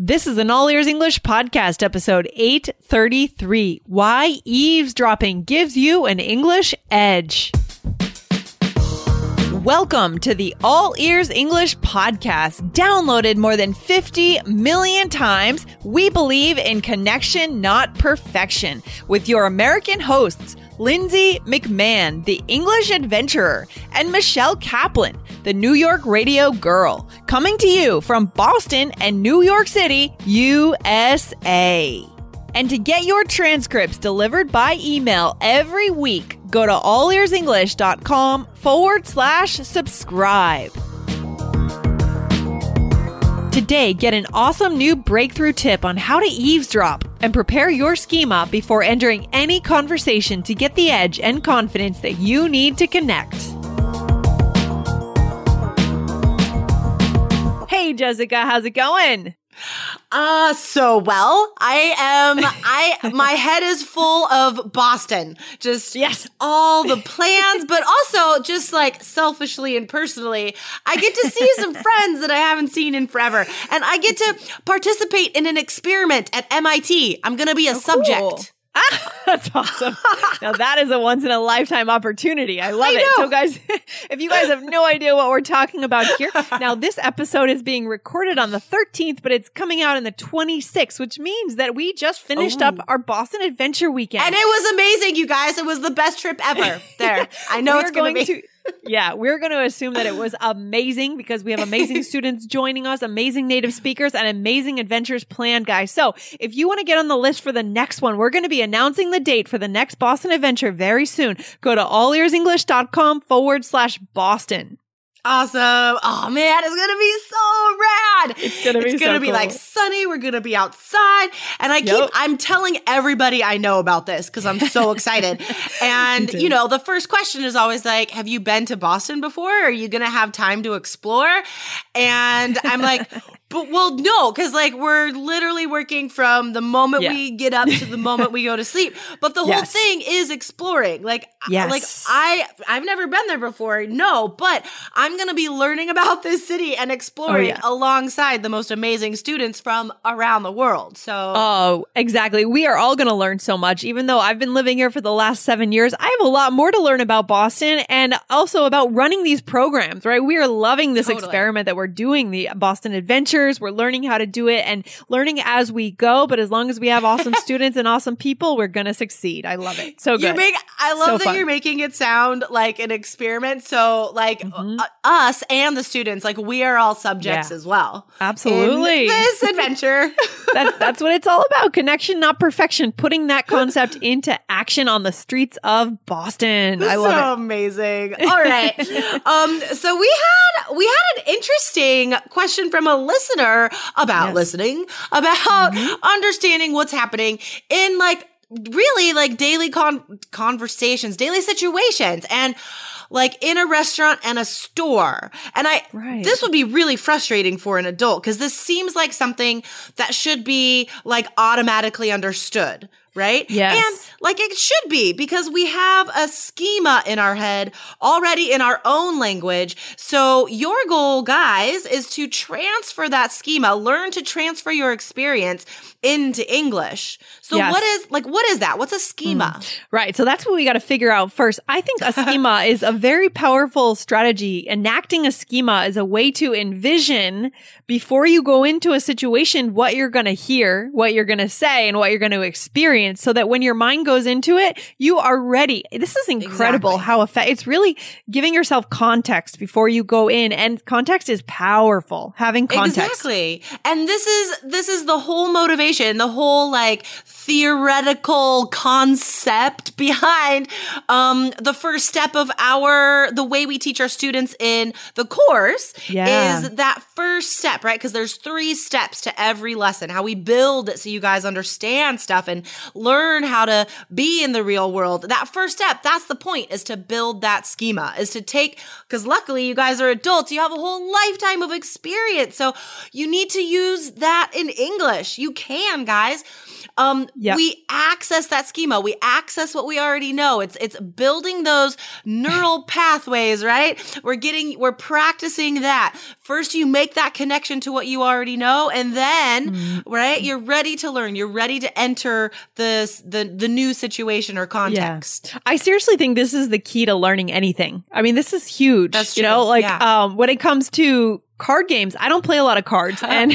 This is an All Ears English podcast, episode 833, Why Eavesdropping Gives You an English Edge. Welcome to the All Ears English podcast, downloaded more than 50 million times. We believe in connection, not perfection, with your American hosts, Lindsay McMahon, the English adventurer, and Michelle Kaplan, the New York radio girl, coming to you from Boston and New York City, USA. And to get your transcripts delivered by email every week, go to allearsenglish.com/subscribe. Today, get an awesome new breakthrough tip on how to eavesdrop and prepare your schema before entering any conversation to get the edge and confidence that you need to connect. Hey, Jessica, how's it going? So well. My head is full of Boston. Just yes, all the plans, but also just like selfishly and personally, I get to see some friends that I haven't seen in forever. And I get to participate in an experiment at MIT. I'm going to be a subject. Cool. Ah, that's awesome. Now that is a once in a lifetime opportunity. I love it. So guys, if you guys have no idea what we're talking about here, now this episode is being recorded on the 13th, but it's coming out on the 26th, which means that we just finished up our Boston Adventure Weekend. And it was amazing, you guys. It was the best trip ever. There. I know it's going to be. Yeah, we're going to assume that it was amazing because we have amazing students joining us, amazing native speakers, and amazing adventures planned, guys. So if you want to get on the list for the next one, we're going to be announcing the date for the next Boston adventure very soon. Go to allearsenglish.com/Boston. Awesome. Oh, man, it's going to be so rad. It's going to be cool. Like sunny. We're going to be outside. And I'm telling everybody I know about this because I'm so excited. And, you know, the first question is always like, have you been to Boston before? Are you going to have time to explore? And I'm like, no, because like we're literally working from the moment we get up to the moment we go to sleep. But the whole thing is exploring. I've never been there before. No, but I'm going to be learning about this city and exploring alongside the most amazing students from around the world. Exactly. We are all going to learn so much. Even though I've been living here for the last 7 years, I have a lot more to learn about Boston and also about running these programs, right? We are loving this experiment that we're doing, the Boston Adventure. We're learning how to do it and learning as we go. But as long as we have awesome students and awesome people, we're going to succeed. I love it. So good. You're making it sound like an experiment. So like us and the students, like we are all subjects as well. Absolutely. In this adventure. That's what it's all about. Connection, not perfection. Putting that concept into action on the streets of Boston. I love it. So amazing. All right. So we had an interesting question from a listener about listening, about understanding what's happening in like really like daily conversations, daily situations, and like in a restaurant and a store. And this would be really frustrating for an adult because this seems like something that should be like automatically understood. Right? Yes. And like it should be because we have a schema in our head already in our own language. So your goal, guys, is to transfer that schema, learn to transfer your experience into English. So what is that? What's a schema? Right. So that's what we got to figure out first. I think a schema is a very powerful strategy. Enacting a schema is a way to envision before you go into a situation what you're going to hear, what you're going to say, and what you're going to experience, so that when your mind goes into it, you are ready. This is incredible how it's really giving yourself context before you go in. And context is powerful, having context. Exactly. And this is the whole motivation, the whole like theoretical concept behind the first step of the way we teach our students in the course is that first step, right? Because there's 3 steps to every lesson, how we build it so you guys understand stuff and learn how to be in the real world. That first step, that's the point, is to build that schema, is to take, because luckily you guys are adults, you have a whole lifetime of experience. So you need to use that in English. You can, guys. Yep. We access that schema. We access what we already know. It's building those neural pathways, right? We're practicing that. First, you make that connection to what you already know, and then, right, you're ready to learn. You're ready to enter the new situation or context. Yeah. I seriously think this is the key to learning anything. I mean, this is huge. That's true. You know, like when it comes to card games. I don't play a lot of cards. And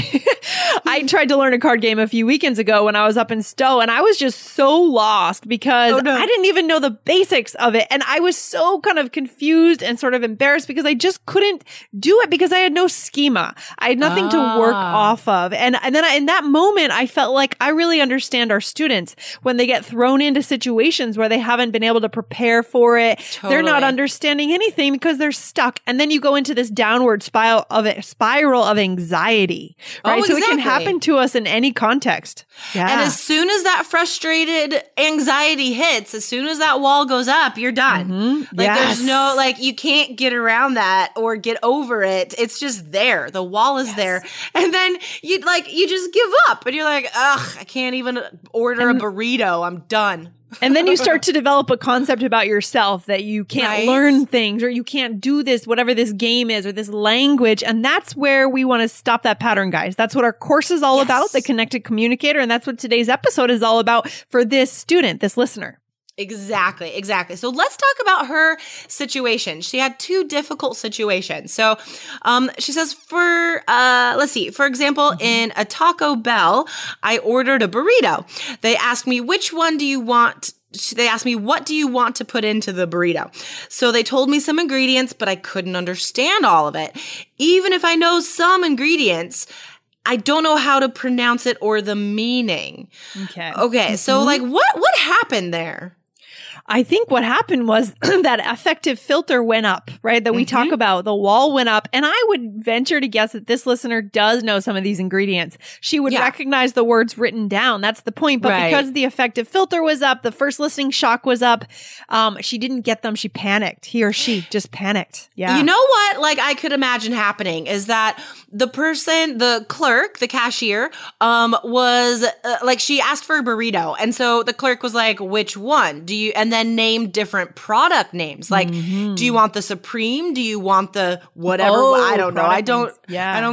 I tried to learn a card game a few weekends ago when I was up in Stowe, and I was just so lost because I didn't even know the basics of it. And I was so kind of confused and sort of embarrassed because I just couldn't do it because I had no schema. I had nothing to work off of. And then in that moment, I felt like I really understand our students when they get thrown into situations where they haven't been able to prepare for it. Totally. They're not understanding anything because they're stuck. And then you go into this downward spiral of anxiety, right? Exactly. So it can happen to us in any context. Yeah. And as soon as that frustrated anxiety hits, as soon as that wall goes up, you're done. Mm-hmm. Like there's no, like you can't get around that or get over it. It's just there. The wall is there. And then you just give up and you're like, ugh, I can't even order a burrito. I'm done. And then you start to develop a concept about yourself that you can't learn things or you can't do this, whatever this game is or this language. And that's where we want to stop that pattern, guys. That's what our course is all about, the Connected Communicator. And that's what today's episode is all about for this student, this listener. Exactly, exactly. So let's talk about her situation. She had two difficult situations. So she says, for example, in a Taco Bell, I ordered a burrito. They asked me, what do you want to put into the burrito? So they told me some ingredients, but I couldn't understand all of it. Even if I know some ingredients, I don't know how to pronounce it or the meaning. Okay. So what happened there? I think what happened was that affective filter went up, right? That we talk about. The wall went up. And I would venture to guess that this listener does know some of these ingredients. She would recognize the words written down. That's the point. But because the affective filter was up, the first listening shock was up, she didn't get them. She panicked. He or she just panicked. Yeah. You know what? Like I could imagine happening is that the person, the clerk, the cashier, was like she asked for a burrito. And so the clerk was like, which one do you, and then name different product names. Like, do you want the Supreme? Do you want the whatever? I don't know. I don't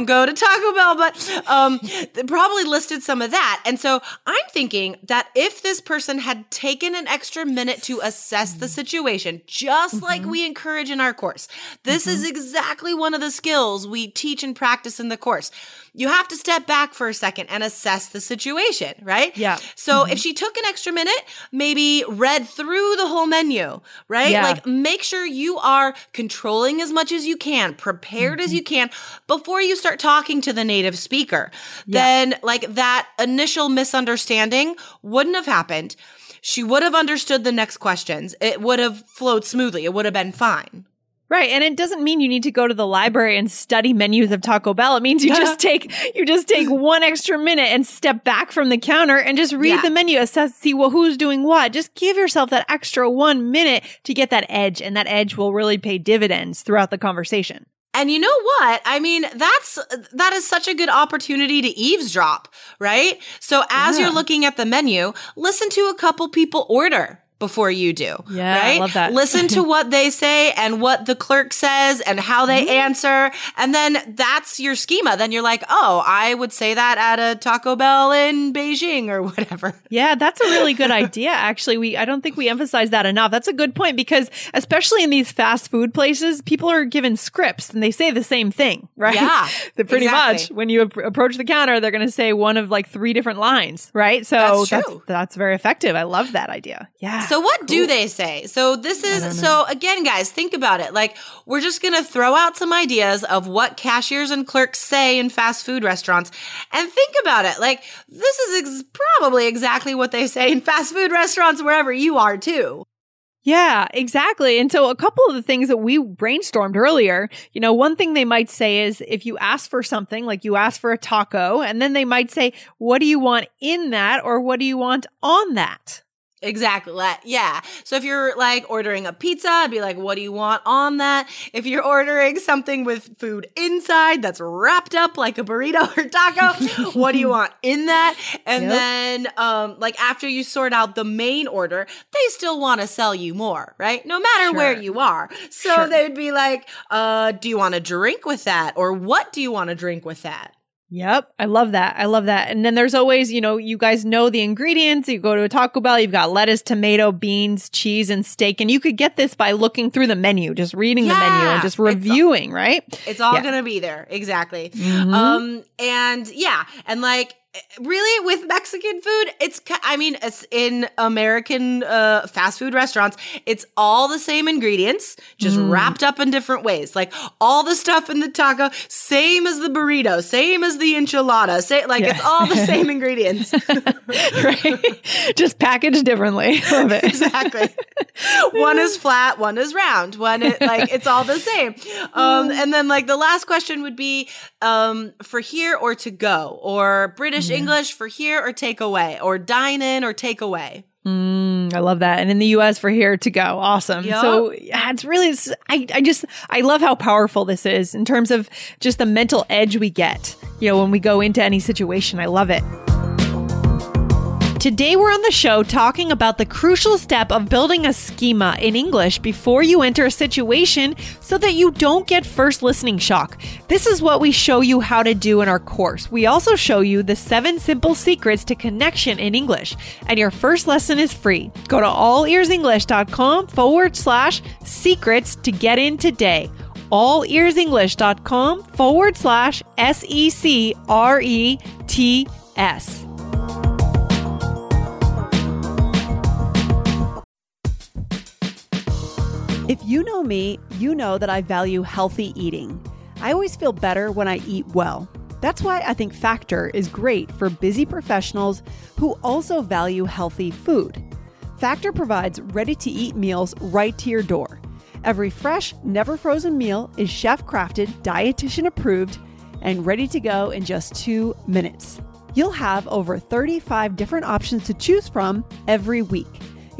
go to Taco Bell, but they probably listed some of that. And so I'm thinking that if this person had taken an extra minute to assess the situation, just like we encourage in our course, this is exactly one of the skills we teach and practice in the course. You have to step back for a second and assess the situation, right? Yeah. So if she took an extra minute, maybe read through the whole menu, right? Yeah. Like make sure you are controlling as much as you can, prepared as you can before you start talking to the native speaker. Yeah. Then like that initial misunderstanding wouldn't have happened. She would have understood the next questions. It would have flowed smoothly. It would have been fine. Right. And it doesn't mean you need to go to the library and study menus of Taco Bell. It means you just take one extra minute and step back from the counter and just read the menu, assess, see who's doing what. Just give yourself that extra 1 minute to get that edge, and that edge will really pay dividends throughout the conversation. And you know what? I mean, that is such a good opportunity to eavesdrop, right? So as you're looking at the menu, listen to a couple people order before you do, right? I love that. Listen to what they say and what the clerk says and how they answer. And then that's your schema. Then you're like, oh, I would say that at a Taco Bell in Beijing or whatever. Yeah, that's a really good idea. Actually, I don't think we emphasize that enough. That's a good point because especially in these fast food places, people are given scripts and they say the same thing, right? Yeah, pretty much when you approach the counter, they're going to say one of like three different lines, right? So that's very effective. I love that idea. Yeah. So what do they say? So this is, so again, guys, think about it. Like we're just going to throw out some ideas of what cashiers and clerks say in fast food restaurants and think about it. Like this is probably exactly what they say in fast food restaurants, wherever you are too. Yeah, exactly. And so a couple of the things that we brainstormed earlier, you know, one thing they might say is if you ask for something, like you ask for a taco, and then they might say, what do you want in that? Or what do you want on that? Exactly. Yeah. So if you're like ordering a pizza, I'd be like, what do you want on that? If you're ordering something with food inside that's wrapped up like a burrito or taco, what do you want in that? And then like after you sort out the main order, they still want to sell you more, right? No matter where you are. So they'd be like, do you want to drink with that? Or what do you want to drink with that? Yep. I love that. I love that. And then there's always, you know, you guys know the ingredients. You go to a Taco Bell, you've got lettuce, tomato, beans, cheese, and steak. And you could get this by looking through the menu, just reading the menu and just reviewing, right? It's all going to be there. Exactly. Mm-hmm. And yeah. And like, really, with Mexican food, it's in American fast food restaurants, it's all the same ingredients, just wrapped up in different ways. Like all the stuff in the taco, same as the burrito, same as the enchilada, it's all the same ingredients. Right? Just packaged differently. Love it. Exactly. One is flat, one is round, it's all the same. And then like the last question would be for here or to go, or British English for here or take away, or dine in or take away. I love that. And in the U.S. for here to go. Awesome. Yep. So it's really, I love how powerful this is in terms of just the mental edge we get, you know, when we go into any situation. I love it. Today, we're on the show talking about the crucial step of building a schema in English before you enter a situation so that you don't get first listening shock. This is what we show you how to do in our course. We also show you the 7 simple secrets to connection in English. And your first lesson is free. Go to allearsenglish.com/secrets to get in today. allearsenglish.com/secrets. If you know me, you know that I value healthy eating. I always feel better when I eat well. That's why I think Factor is great for busy professionals who also value healthy food. Factor provides ready-to-eat meals right to your door. Every fresh, never frozen meal is chef-crafted, dietitian approved, and ready to go in just 2 minutes. You'll have over 35 different options to choose from every week,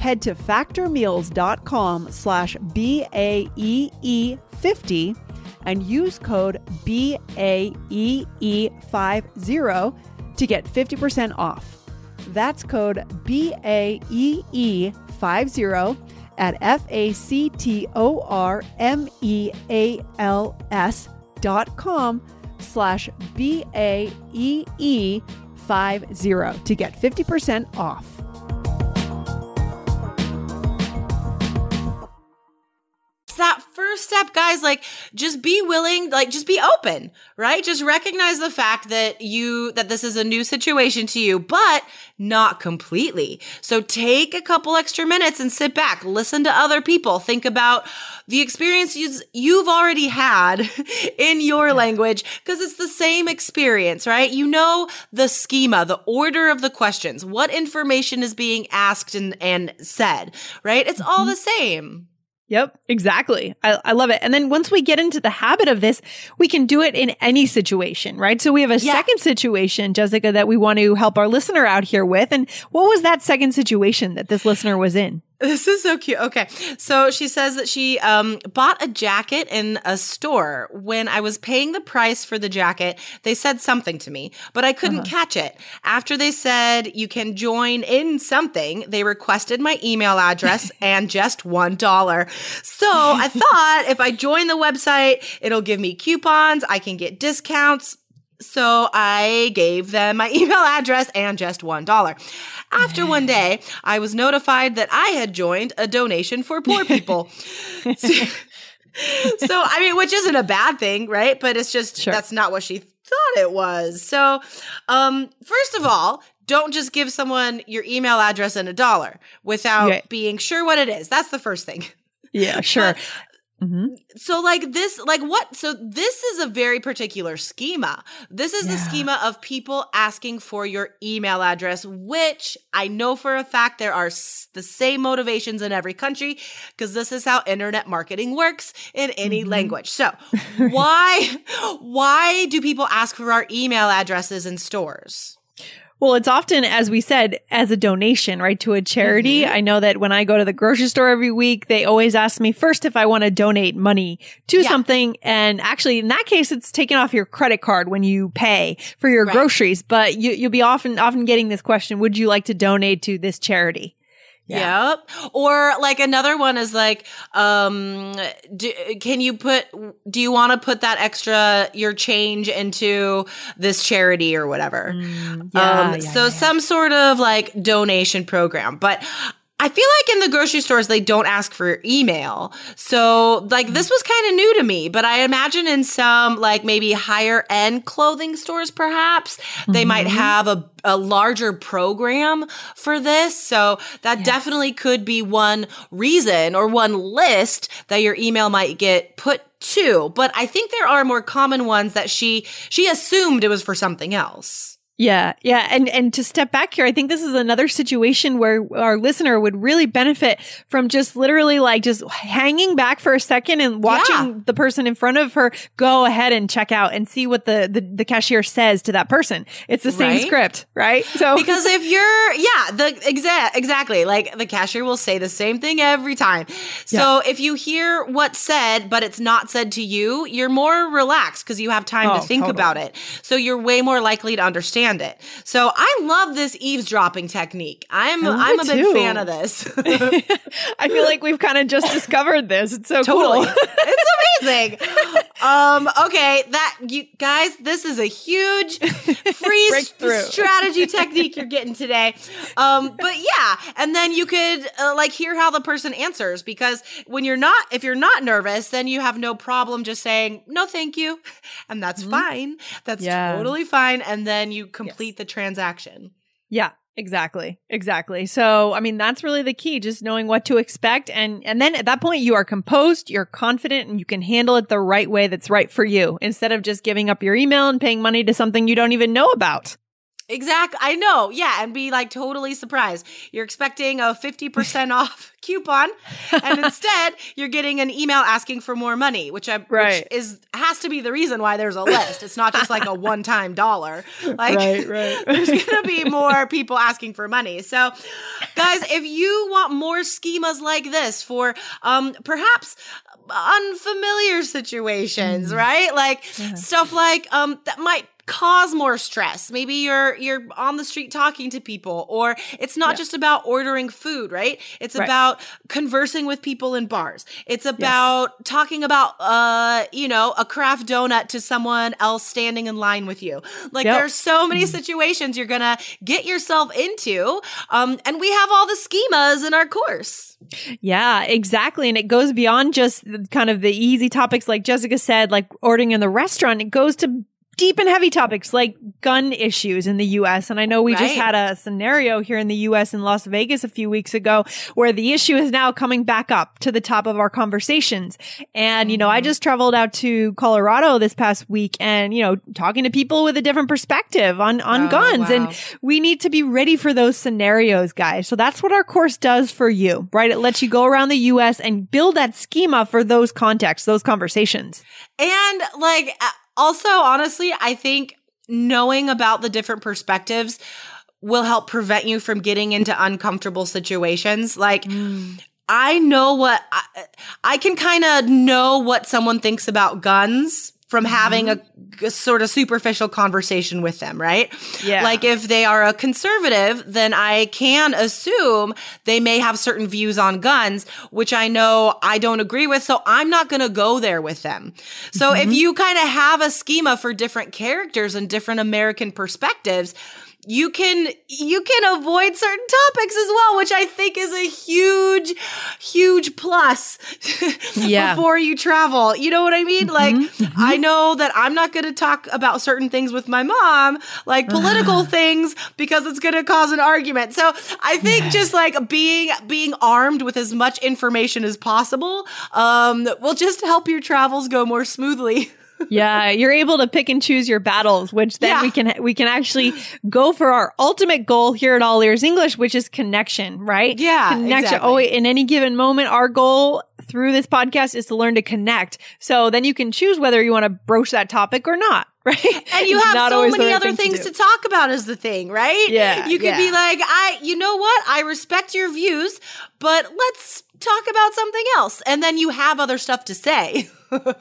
Head to factormeals.com/BAEE50 and use code BAEE50 to get 50% off. That's code BAEE50 at factormeals.com/BAEE50 to get 50% off. That first step, guys, like just be willing, like just be open, right? Just recognize the fact that that this is a new situation to you, but not completely. So take a couple extra minutes and sit back, listen to other people, think about the experiences you've already had in your language, because it's the same experience, right? You know the schema, the order of the questions, what information is being asked and said, right? It's all the same. Yep, exactly. I love it. And then once we get into the habit of this, we can do it in any situation, right? So we have a second situation, Jessica, that we want to help our listener out here with. And what was that second situation that this listener was in? This is so cute. Okay. So she says that she bought a jacket in a store. When I was paying the price for the jacket, they said something to me, but I couldn't catch it. After they said, you can join in something, they requested my email address and just $1. So I thought if I join the website, it'll give me coupons. I can get discounts. So I gave them my email address and just $1. After one day, I was notified that I had joined a donation for poor people. So, I mean, which isn't a bad thing, right? But it's just, that's not what she thought it was. So, first of all, Don't just give someone your email address and $1 without being sure what it is. That's the first thing. Yeah, sure. So like this, like what? So this is a very particular schema. This is the schema of people asking for your email address, which I know for a fact there are the same motivations in every country because this is how internet marketing works in any language. So why do people ask for our email addresses in stores? Well, it's often, as we said, as a donation, right, to a charity. I know that when I go to the grocery store every week, they always ask me first if I want to donate money to something. And actually, in that case, it's taken off your credit card when you pay for your groceries. But you'll be often getting this question, would you like to donate to this charity? Yeah. Yep. Or like another one is like, do you want to put that extra, your change into this charity or whatever? Some sort of like donation program. But I feel like in the grocery stores, they don't ask for your email. So like this was kind of new to me, but I imagine in some like maybe higher end clothing stores, perhaps they might have a larger program for this. So that definitely could be one reason or one list that your email might get put to. But I think there are more common ones that she assumed it was for something else. Yeah. Yeah. And to step back here, I think this is another situation where our listener would really benefit from just literally like just hanging back for a second and watching the person in front of her go ahead and check out and see what the cashier says to that person. It's the same script, right? So because if you're exactly like the cashier will say the same thing every time. So if you hear what's said, but it's not said to you, you're more relaxed because you have time to think about it. So you're way more likely to understand it. So I love this eavesdropping technique. I'm a big fan of this. I feel like we've kind of just discovered this. It's so cool. It's amazing. Okay, you guys, this is a huge free strategy technique you're getting today. But yeah, and then you could like hear how the person answers, because if you're not nervous, then you have no problem just saying no, thank you, and that's fine. That's totally fine. And then you complete the transaction. Yeah, exactly. So, I mean, that's really the key, just knowing what to expect. And then at that point, you are composed, you're confident, and you can handle it the right way that's right for you, instead of just giving up your email and paying money to something you don't even know about. Exactly. I know. Yeah. And be like totally surprised. You're expecting a 50% off coupon, and instead you're getting an email asking for more money, which has to be the reason why there's a list. It's not just like a one-time $1. Like there's going to be more people asking for money. So guys, if you want more schemas like this for perhaps unfamiliar situations, right? Like stuff like that might cause more stress. Maybe you're on the street talking to people, or it's not just about ordering food, right? It's about conversing with people in bars. It's about talking about, a Kraft donut to someone else standing in line with you. Like there's so many situations you're going to get yourself into. And we have all the schemas in our course. Yeah, exactly. And it goes beyond just kind of the easy topics, like Jessica said, like ordering in the restaurant. It goes to deep and heavy topics like gun issues in the U.S. And I know we just had a scenario here in the U.S. in Las Vegas a few weeks ago where the issue is now coming back up to the top of our conversations. And, you know, I just traveled out to Colorado this past week and, you know, talking to people with a different perspective on guns. Wow. And we need to be ready for those scenarios, guys. So that's what our course does for you, right? It lets you go around the U.S. and build that schema for those contexts, those conversations. And like... Also, honestly, I think knowing about the different perspectives will help prevent you from getting into uncomfortable situations. Like, I know what I can kind of know what someone thinks about guns from having a sort of superficial conversation with them, right? Yeah. Like if they are a conservative, then I can assume they may have certain views on guns, which I know I don't agree with, so I'm not going to go there with them. So if you kind of have a schema for different characters and different American perspectives, you can avoid certain topics as well, which I think is a huge, huge plus before you travel. You know what I mean? Mm-hmm. Like, mm-hmm. I know that I'm not going to talk about certain things with my mom, like political things, because it's going to cause an argument. So I think just like being armed with as much information as possible will just help your travels go more smoothly. Yeah, you're able to pick and choose your battles, which then we can actually go for our ultimate goal here at All Ears English, which is connection, right? Yeah, connection. Exactly. Oh, in any given moment, our goal through this podcast is to learn to connect. So then you can choose whether you want to broach that topic or not. Right? And you have so many other things to talk about is the thing, right? Yeah. You could be like, you know what? I respect your views, but let's talk about something else. And then you have other stuff to say.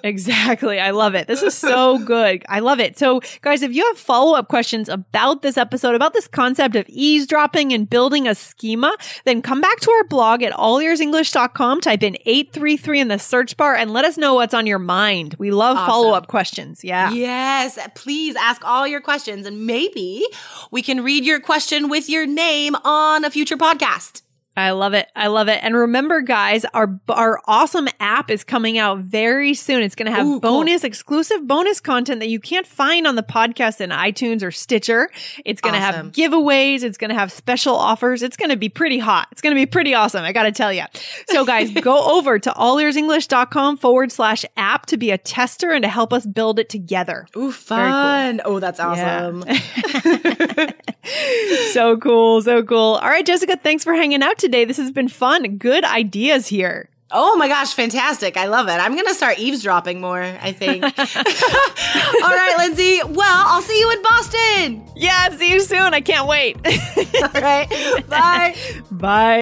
Exactly. I love it. This is so good. I love it. So guys, if you have follow-up questions about this episode, about this concept of eavesdropping and building a schema, then come back to our blog at allearsenglish.com, type in 833 in the search bar, and let us know what's on your mind. We love follow-up questions. Yeah. Yes. Please ask all your questions, and maybe we can read your question with your name on a future podcast. I love it. I love it. And remember, guys, our awesome app is coming out very soon. It's going to have exclusive bonus content that you can't find on the podcast in iTunes or Stitcher. It's going to have giveaways. It's going to have special offers. It's going to be pretty hot. It's going to be pretty awesome. I got to tell you. So guys, go over to allearsenglish.com/app to be a tester and to help us build it together. Ooh, fun. Cool. Oh, that's awesome. Yeah. So cool. So cool. All right, Jessica, thanks for hanging out today. This has been fun. Good ideas here. Oh my gosh, fantastic. I love it. I'm going to start eavesdropping more, I think. All right, Lindsay. Well, I'll see you in Boston. Yeah, see you soon. I can't wait. All right. Bye. Bye.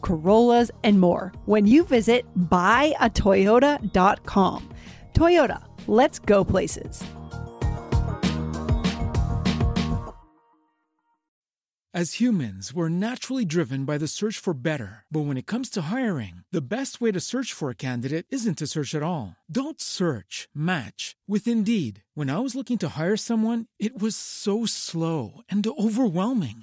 Corollas, and more when you visit buyatoyota.com. Toyota, let's go places. As humans, we're naturally driven by the search for better. But when it comes to hiring, the best way to search for a candidate isn't to search at all. Don't search, match with Indeed. When I was looking to hire someone, it was so slow and overwhelming.